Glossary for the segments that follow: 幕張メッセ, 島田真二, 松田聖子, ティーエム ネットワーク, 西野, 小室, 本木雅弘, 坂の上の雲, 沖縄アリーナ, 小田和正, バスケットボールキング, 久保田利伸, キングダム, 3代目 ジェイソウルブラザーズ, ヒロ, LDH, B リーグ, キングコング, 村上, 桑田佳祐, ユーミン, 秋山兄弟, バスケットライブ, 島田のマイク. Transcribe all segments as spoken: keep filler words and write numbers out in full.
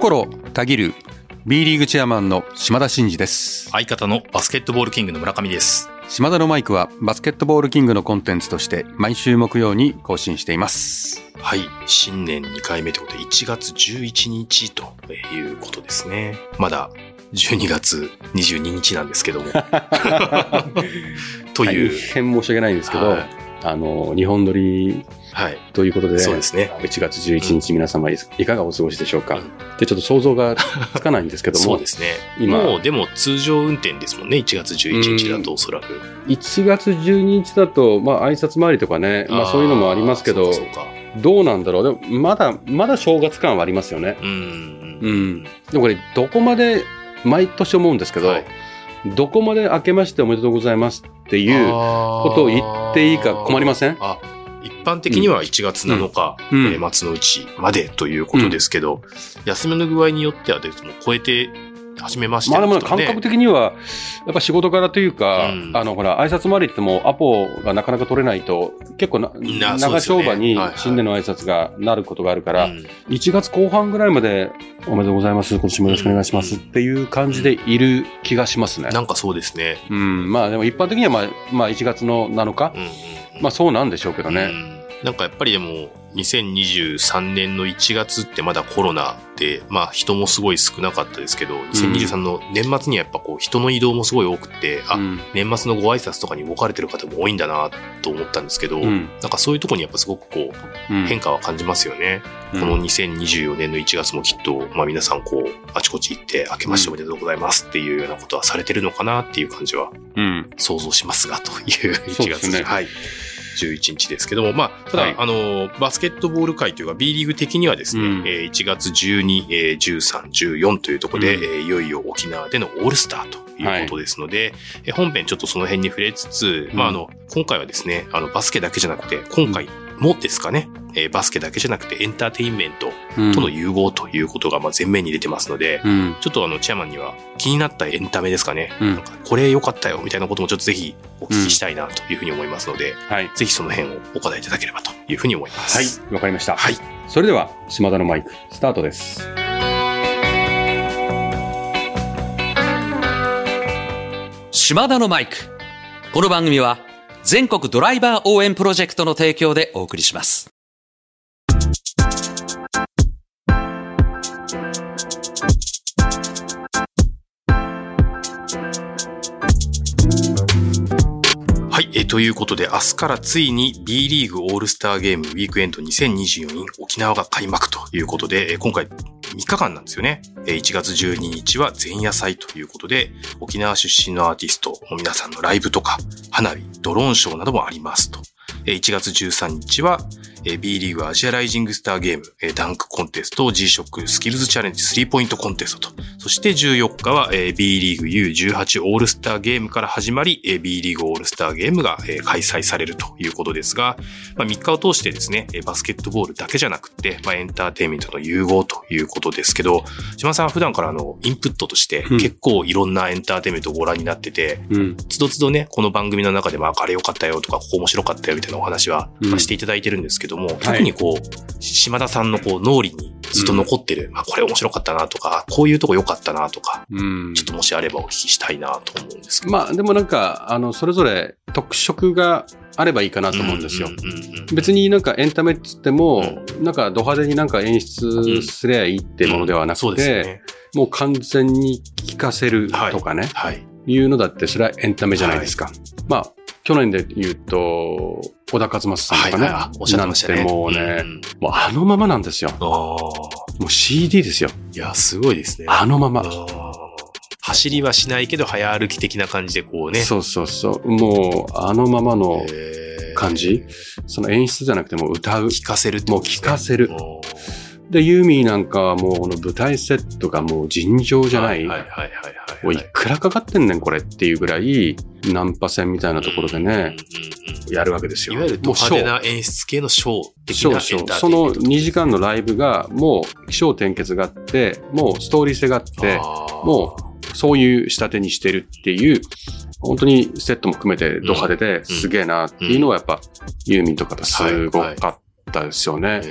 心たぎる B リーグチェアマンの島田真二です。相方のバスケットボールキングの村上です。島田のマイクはバスケットボールキングのコンテンツとして毎週木曜に更新しています。はい、新年にかいめということでいちがつじゅういちにちということですね。まだじゅうにがつにじゅうににちなんですけどもという大変申し訳ないんですけど、はい、あの日本撮りということで、はい、そうですね、いちがつじゅういちにち皆様いかがお過ごしでしょうか、うん、でちょっと想像がつかないんですけどもそうですね、今もうでも通常運転ですもんね。いちがつじゅういちにちだとおそらくいちがつじゅうににちだと、まあ、挨拶回りとかね、まあ、そういうのもありますけど、そうかそうか、どうなんだろう。でもまだまだ正月感はありますよね。うん、うん、でもこれどこまで毎年思うんですけど、はい、どこまで明けましておめでとうございますっていうことを言っていいか困りません？あ、一般的にはいちがつなのか、うんうんえー、末のうちまでということですけど、うん、休みの具合によってはですね、超えて始めまして、ね、まあ、でも感覚的にはやっぱ仕事柄というか、うん、あのほら挨拶回りってもアポがなかなか取れないと結構な、な、長丁場に新年の挨拶がなることがあるから、はいはい、いちがつこう半ぐらいまでおめでとうございます、今年もよろしくお願いします、うん、っていう感じでいる気がしますね、うん、なんかそうですね、うん、まあでも一般的には、まあまあ、いちがつのなのか、うん、まあそうなんでしょうけどね、うん、なんかやっぱりでもにせんにじゅうさんねんのいちがつってまだコロナで、まあ、人もすごい少なかったですけど、にせんにじゅうさんの年末にはやっぱこう人の移動もすごい多くて、うん、あ、年末のご挨拶とかに動かれてる方も多いんだなと思ったんですけど、うん、なんかそういうところにやっぱすごくこう変化は感じますよね、うん、このにせんにじゅうよねんのいちがつもきっと、まあ、皆さんこうあちこち行って明けましておめでとうございますっていうようなことはされてるのかなっていう感じは想像しますが、といういちがつで、はい、じゅういちにちですけども、まあ、ただ、はい、あのバスケットボール界というか B リーグ的にはですね、うん、いちがつじゅうに、じゅうさん、じゅうよんというところで、うん、いよいよ沖縄でのオールスターということですので、はい、本編ちょっとその辺に触れつつ、うん、まあ、あの今回はですね、あのバスケだけじゃなくて今回もですかね、うん、バスケだけじゃなくてエンターテインメントとの融合ということがまあ前面に出てますので、うん、ちょっとあのチェアマンには気になったエンタメですかね、うん、なんかこれ良かったよみたいなこともちょっとぜひお聞きしたいなというふうに思いますので、うん、はい、ぜひその辺をお答えいただければというふうに思います。はい、わかりました。はい、それでは島田のマイクスタートです。島田のマイク、この番組は全国ドライバー応援プロジェクトの提供でお送りします。はい、えということで明日からついに B リーグオールスターゲームウィークエンドにせんにじゅうよ in 沖縄が開幕ということで、今回みっかかんなんですよね。いちがつじゅうににちは前夜祭ということで、沖縄出身のアーティストの皆さんのライブとか花火、ドローンショーなどもありますと。いちがつじゅうさんにちは B リーグアジアライジングスターゲームダンクコンテスト、 G-ショック スキルズチャレンジスリーポイントコンテストと、そしてじゅうよっかは B リーグ ユーじゅうはち オールスターゲームから始まり B リーグオールスターゲームが開催されるということですが、みっかを通してですね、バスケットボールだけじゃなくてエンターテインメントの融合ということですけど、島さん普段からのインプットとして結構いろんなエンターテインメントをご覧になってて、つどつどね、この番組の中でもあれ良かったよとかここ面白かったよみたいなお話はしていただいてるんですけども、うん、特にこう、はい、島田さんのこう脳裏にずっと残ってる、うん、まあ、これ面白かったなとかこういうとこ良かったなとか、うん、ちょっともしあればお聞きしたいなと思うんですけど、まあでもなんかあのそれぞれ特色があればいいかなと思うんですよ。別になんかエンタメっつっても、うん、なんかド派手になんか演出すりゃいいってものではなくて、うんうん、そうですね、もう完全に聞かせるとかね、はいはい、いうのだってそれはエンタメじゃないですか、はい、まあ去年で言うと小田和正さんとかね、はい、おっしゃってましたね。もうね、うん、もうあのままなんですよ。あ、もう シーディー ですよ。いやすごいですね。あのまま。あ、走りはしないけど早歩き的な感じでこうね。そうそうそう。もうあのままの感じ。その演出じゃなくてもう歌う。聞かせる、ね。もう聞かせる。でユーミーなんかはもうこの舞台セットがもう尋常じゃない。はいはいはいはい、はい。もういくらかかってんねんこれっていうぐらい。ナンパ戦みたいなところでね、うん、やるわけですよ。いわゆるド派手な演出系のショー的なエンターテインメント。そのにじかんのライブがもう起承転結があって、もうストーリー性があって、もうそういう仕立てにしてるっていう、本当にセットも含めてド派手ですげえなっていうのはやっぱユーミンとかとすごかったですよね、はいはい、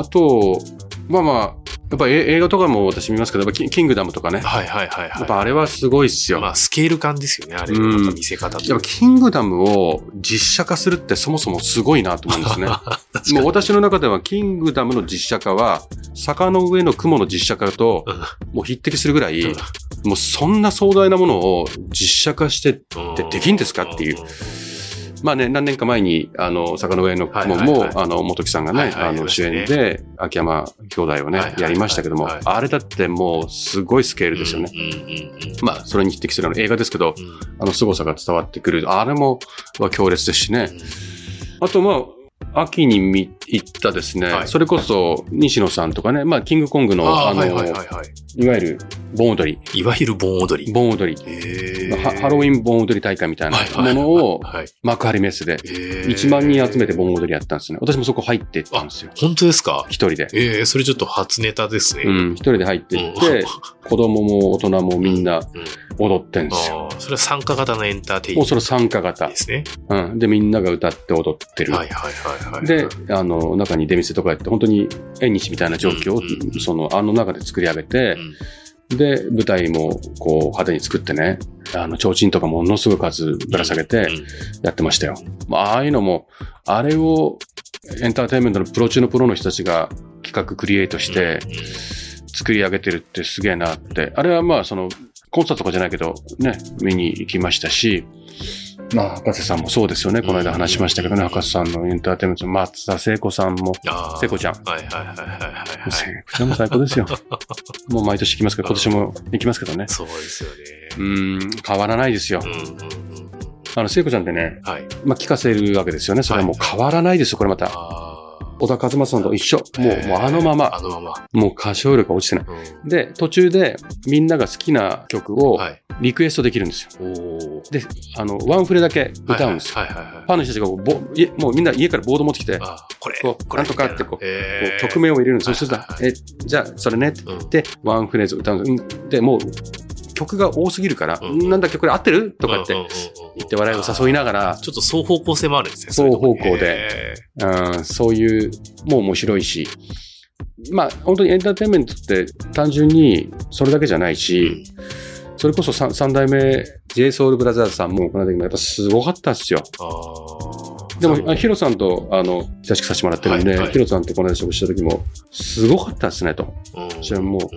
あとまあまあやっぱ映画とかも私見ますけど、やっぱキングダムとかね。はいはいはい、はい。やっぱあれはすごいっすよ。まあスケール感ですよね、あれ。うん。見せ方って。やっぱキングダムを実写化するってそもそもすごいなと思うんですね。もう私の中ではキングダムの実写化は、坂の上の雲の実写化と、もう匹敵するぐらい、うん、もうそんな壮大なものを実写化してってできんですかっていう。まあね、何年か前に、あの、坂の上の雲も、はいはいはい、あの、本木さんがね、はいはい、あの、主演で、秋山兄弟をね、はいはい、やりましたけども、はいはい、あれだってもう、すごいスケールですよね。うんうんうん、まあ、それに匹敵するの映画ですけど、うん、あの、凄さが伝わってくる。あれも、は強烈ですしね。うん、あと、まあ、秋に見行ったですね、はい、それこそ、西野さんとかね、まあ、キングコングの、あ, あの、はいはいはいはい、いわゆる、盆踊り。いわゆる盆踊り。盆踊り。ハロウィン盆踊り大会みたいなものを幕張メッセでいちまんにん集めて盆踊りやったんですね。私もそこ入ってったんですよ。本当ですか？一人で。えー、それちょっと初ネタですね。うん、一人で入ってって、うん、子供も大人もみんな踊ってんですよ。うんうん、あ、それは参加型のエンターテインメント。もうそれ参加型ですね。うん。でみんなが歌って踊ってる。はいはいはいはい。で、あの中に出店とかやって本当に縁日みたいな状況を、うんうん、そのあの中で作り上げて。うん、で舞台もこう派手に作ってね、あの提灯とかものすごい数ぶら下げてやってましたよ。ああいうのもあれをエンターテインメントのプロ中のプロの人たちが企画クリエイトして作り上げてるってすげえなって。あれはまあそのコンサートとかじゃないけどね、見に行きましたし、まあ、博士さんもそうですよね。この間話しましたけどね、うんうん、博士さんのエンターテインメント、松田聖子さんも、聖子ちゃん。はいはいはいはいはい。聖子ちゃんも最高ですよ。もう毎年行きますけど、今年も行きますけどね。そうですよね。うん、変わらないですよ。うんうんうん、あの、聖子ちゃんってね、はい、まあ、聞かせるわけですよね。それはもう変わらないですよ、これまた。小田和正さんと一緒。もう、もうあのまま。あのまま。もう歌唱力が落ちてない。うん、で、途中でみんなが好きな曲を、はい、リクエストできるんですよ。おで、あの、ワンフレだけ歌うんですよ。ファンの人たちがこうぼ、もうみんな家からボード持ってきて、あこれ、こう、なんとかってこう、こう曲名を入れるんですよ。そうすると、え、じゃあ、それねって、うん、で、ワンフレーズ歌うんです。で、もう、曲が多すぎるから、うんうん、なんだ曲で合ってるとかって言って笑いを誘いながら、ちょっと双方向性もあるんですね。双方向で、うん、そういう、もう面白いし、まあ、本当にエンターテインメントって単純にそれだけじゃないし、うん、それこそ 3, 3代目 ジェイソウルブラザーズ さんもこの時もやっぱすごかったっすよ。あでもヒロさんとあの親しくさせてもらってるんで、はいはい、ヒロさんとこの間食事した時もすごかったっすねと。それも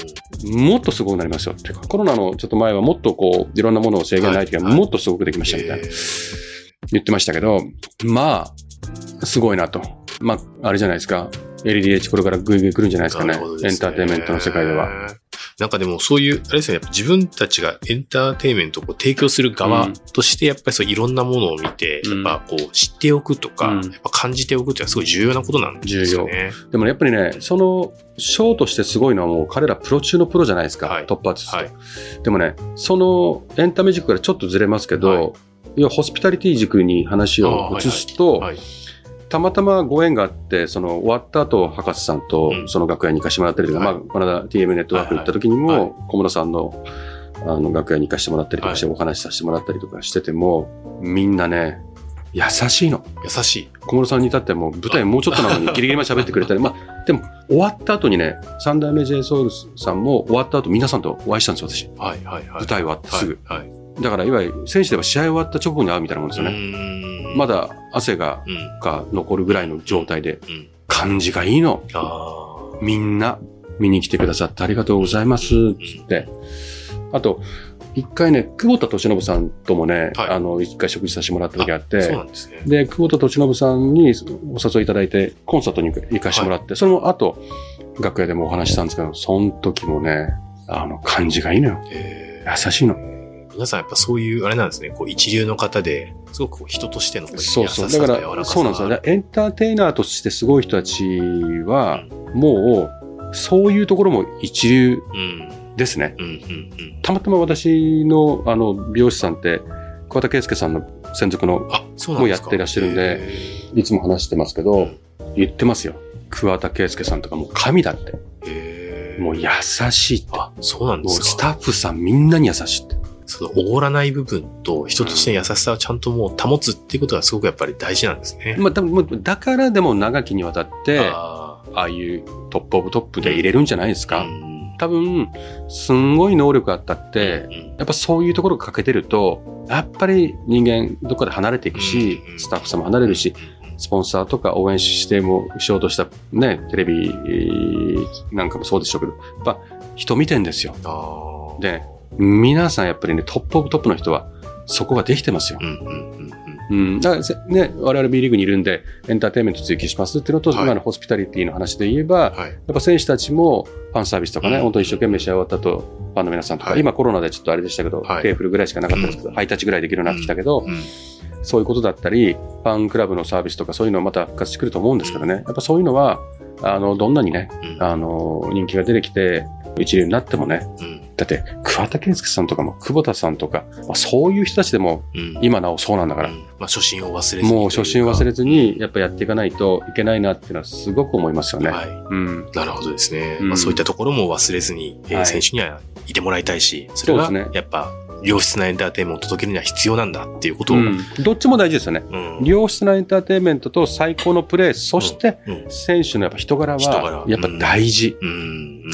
うもっとすごくなりますよっていうか、コロナのちょっと前はもっとこういろんなものを制限ないというか、はい、もっとすごくできましたみたいな言ってましたけど、まあすごいなと。まああれじゃないですか、 エルディーエイチ これからグイグイ来るんじゃないですか ね, ねエンターテインメントの世界では。なんかでもそういう、あれですね、やっぱ自分たちがエンターテインメントをこう提供する側として、やっぱりそういろんなものを見て、うん、やっぱこう知っておくとか、うん、やっぱ感じておくというのはすごい重要なことなんですよね。重要。でも、ね、やっぱりね、そのショーとしてすごいのはもう彼らプロ中のプロじゃないですか、はい、トップアーティスト、はい。でもね、そのエンタメ軸からちょっとずれますけど、はい、いやホスピタリティ軸に話を移すと、たまたまご縁があって、その終わった後、博士さんとその楽屋に行かしてもらったりとか、うん、まあ、この間 ティーエム ネットワーク行った時にも、小室さんの、あの楽屋に行かしてもらったりとかして、お話しさせてもらったりとかしてても、みんなね、優しいの。優しい。小室さんに至っても、舞台もうちょっとなのにギリギリまで喋ってくれたり、まあ、でも終わった後にね、三代目 ジェイソウル さんも終わった後、皆さんとお会いしたんですよ、私。はいはいはい。舞台終わってすぐ。はいはい、だから、いわゆる選手では試合終わった直後に会うみたいなもんですよね。うーん、まだ汗が、うん、が残るぐらいの状態で、うん、感じがいいの。あ、みんな見に来てくださってありがとうございますつって、うん、あと一回ね、久保田利伸さんともね、はい、あの一回食事させてもらった時があって、あ、そうなんですね。で久保田利伸さんにお誘いいただいてコンサートに行かしてもらって、はい、その後楽屋でもお話したんですけど、その時もね、あの感じがいいのよ。優しいの。皆さんやっぱそういうあれなんですね、こう一流の方で、すごく人としての優しさと柔らかさ。そうそう。だから、そうなんですよ。エンターテイナーとしてすごい人たちは、うん、もう、そういうところも一流ですね。うんうんうんうん、たまたま私の、あの、美容師さんって、桑田佳祐さんの専属の、もやっていらっしゃるんで、いつも話してますけど、うん、言ってますよ。桑田佳祐さんとかもう神だって。へー。もう優しいって。あ、そうなんですか。もうスタッフさんみんなに優しいって。そのおごらない部分と人としての優しさをちゃんともう保つっていうことがすごくやっぱり大事なんですね。うん、まあ多分だからでも長きにわたってあああいうトップオブトップで入れるんじゃないですか、うん、多分すんごい能力あったって、うんうん、やっぱそういうところが欠けてるとやっぱり人間どっかで離れていくし、うんうん、スタッフさんも離れるし、スポンサーとか応援してもしようとしたねテレビなんかもそうでしょうけど、やっぱ人見てんですよ。あで皆さんやっぱりね、トップオブトップの人はそこができてますよ。うんうんうんうん、だからね、我々 B リーグにいるんでエンターテインメント追求しますっていうのと、はい、今のホスピタリティの話で言えば、はい、やっぱ選手たちもファンサービスとかね、うん、本当に一生懸命試合終わった後ファンの皆さんとか、はい、今コロナでちょっとあれでしたけど、はい、テーブルぐらいしかなかったですけど、うん、ハイタッチぐらいできるようになってきたけど、うんうん、そういうことだったりファンクラブのサービスとかそういうのをまた復活してくると思うんですけどね、やっぱそういうのはあのどんなにね、うん、あの人気が出てきて一流になってもね、うん、だって桑田佳祐さんとかも久保田さんとか、まあ、そういう人たちでも今なおそうなんだから、うんうん、まあ、初心を忘れずにもう初心を忘れずにやっぱやっていかないといけないなっていうのはすごく思いますよね、はい、うん、なるほどですね、うん、まあ、そういったところも忘れずに、えー、選手にはいてもらいたいし、はい、それはやっぱ良質なエンターテインメントを届けるには必要なんだっていうことを、うん、どっちも大事ですよね、うん、良質なエンターテインメントと最高のプレー、そして選手のやっぱ人柄はやっぱ大事、うんうん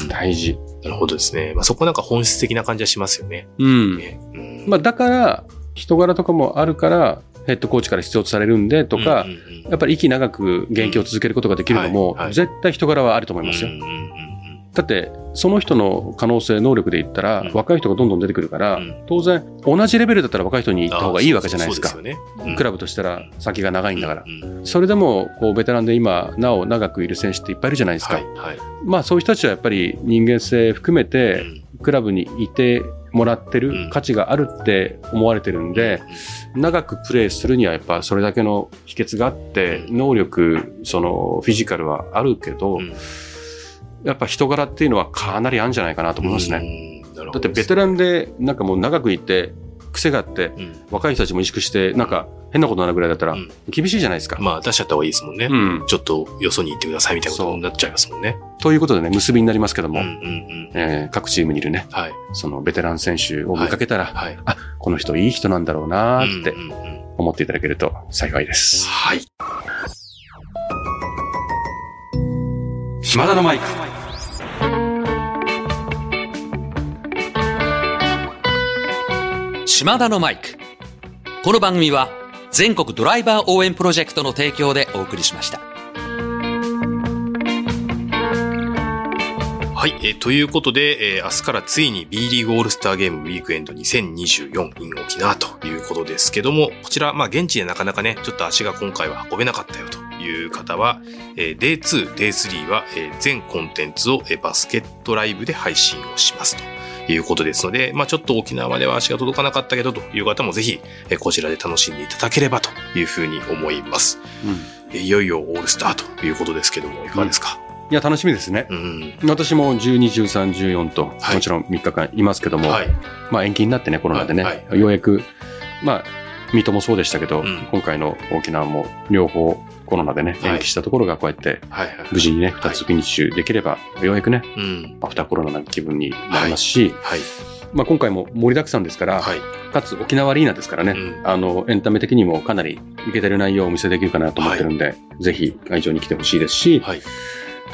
うん、大事、なるほどですね、まあ、そこなんか本質的な感じはしますよね、うんね、うん、まあ、だから人柄とかもあるからヘッドコーチから必要とされるんでとか、うんうんうん、やっぱり息長く現役を続けることができるのも、うん、はいはい、絶対人柄はあると思いますよ、うんうんうん、だってその人の可能性能力で言ったら、うん、若い人がどんどん出てくるから、うん、当然同じレベルだったら若い人に行った方がいいわけじゃないですか。そうですよね、うん、クラブとしたら先が長いんだから、うんうん、それでもこうベテランで今なお長くいる選手っていっぱいいるじゃないですか、はいはい、まあ、そういう人たちはやっぱり人間性含めてクラブにいてもらってる価値があるって思われてるんで、長くプレーするにはやっぱそれだけの秘訣があって能力、そのフィジカルはあるけど、うん、やっぱ人柄っていうのはかなりあるんじゃないかなと思いますね。うん、なるほどですね。だってベテランでなんかもう長くいて癖があって、うん、若い人たちも萎縮してなんか変なことになるぐらいだったら厳しいじゃないですか。うん、まあ出しちゃった方がいいですもんね、うん。ちょっとよそに行ってくださいみたいなことになっちゃいますもんね。ということでね、結びになりますけども、うんうんうん、えー、各チームにいるね、はい、そのベテラン選手を見かけたら、はいはい、あ、この人いい人なんだろうなーって思っていただけると幸いです。はい。島田のマイク。島田のマイク。この番組は全国ドライバー応援プロジェクトの提供でお送りしました。はい、えー、ということで、えー、明日からついに B リーグオールスターゲームウィークエンド にせんにじゅうよん in 沖縄ということですけども、こちら、まあ現地でなかなかね、ちょっと足が今回は運べなかったよという方は、えー、デイツー、デイスリー は、えー、全コンテンツを、えー、バスケットライブで配信をしますと。いうことですので、まあちょっと沖縄までは足が届かなかったけどという方もぜひこちらで楽しんでいただければというふうに思います。うん、いよいよオールスターということですけどもいかがですか。うん、いや楽しみですね。うん、私もじゅうに、じゅうさん、じゅうよんと、はい、もちろんみっかかんいますけども、はい、まあ延期になってねコロナでね、はいはい、ようやくまあ水戸もそうでしたけど、うん、今回の沖縄も両方コロナでね延期したところがこうやって無事にねふたつフィニッシュできればようやくね、うん、アフターコロナの気分になりますし、はいはい、まあ、今回も盛りだくさんですから、はい、かつ沖縄アリーナですからね、うん、あのエンタメ的にもかなりイケてる内容をお見せできるかなと思ってるんで、はい、ぜひ会場に来てほしいですし、はい、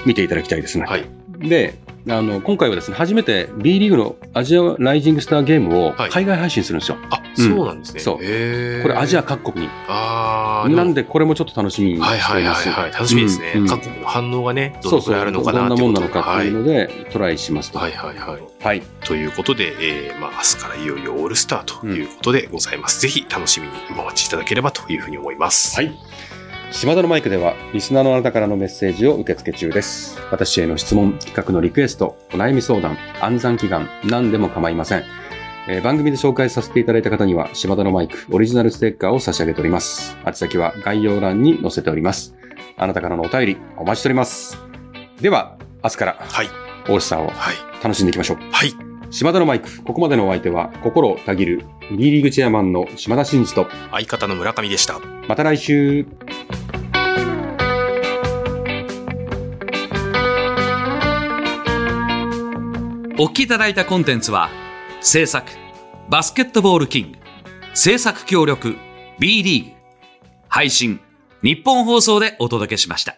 見ていただきたいですね、はい、であの今回はですね初めて B リーグのアジアライジングスターゲームを海外配信するんですよ、はい、あ、そうなんですね、うん、そう、へー、これアジア各国に、あ、なんでこれもちょっと楽しみにしています。楽しみですね、うんうん、各国の反応がねどのくらいあるのかな、そうそうそう、どんなもんなのかっていうので、はい、トライしますと、はいはいはいはい、ということで、えーまあ、明日からいよいよオールスターということでございます、うん、ぜひ楽しみにお待ちいただければというふうに思います。はい、島田のマイクではリスナーのあなたからのメッセージを受け付け中です。私への質問、企画のリクエスト、お悩み相談、暗算祈願、何でも構いません、えー、番組で紹介させていただいた方には島田のマイクオリジナルステッカーを差し上げております。宛先は概要欄に載せております。あなたからのお便りお待ちしております。では明日から、はい、オールスターを楽しんでいきましょう。はい、島田のマイク、ここまでのお相手は心をたぎる B リーグチェアマンの島田真二と相方の村上でした。また来週。お聞きいただいたコンテンツは制作バスケットボールキング、制作協力 B リーグ、配信日本放送でお届けしました。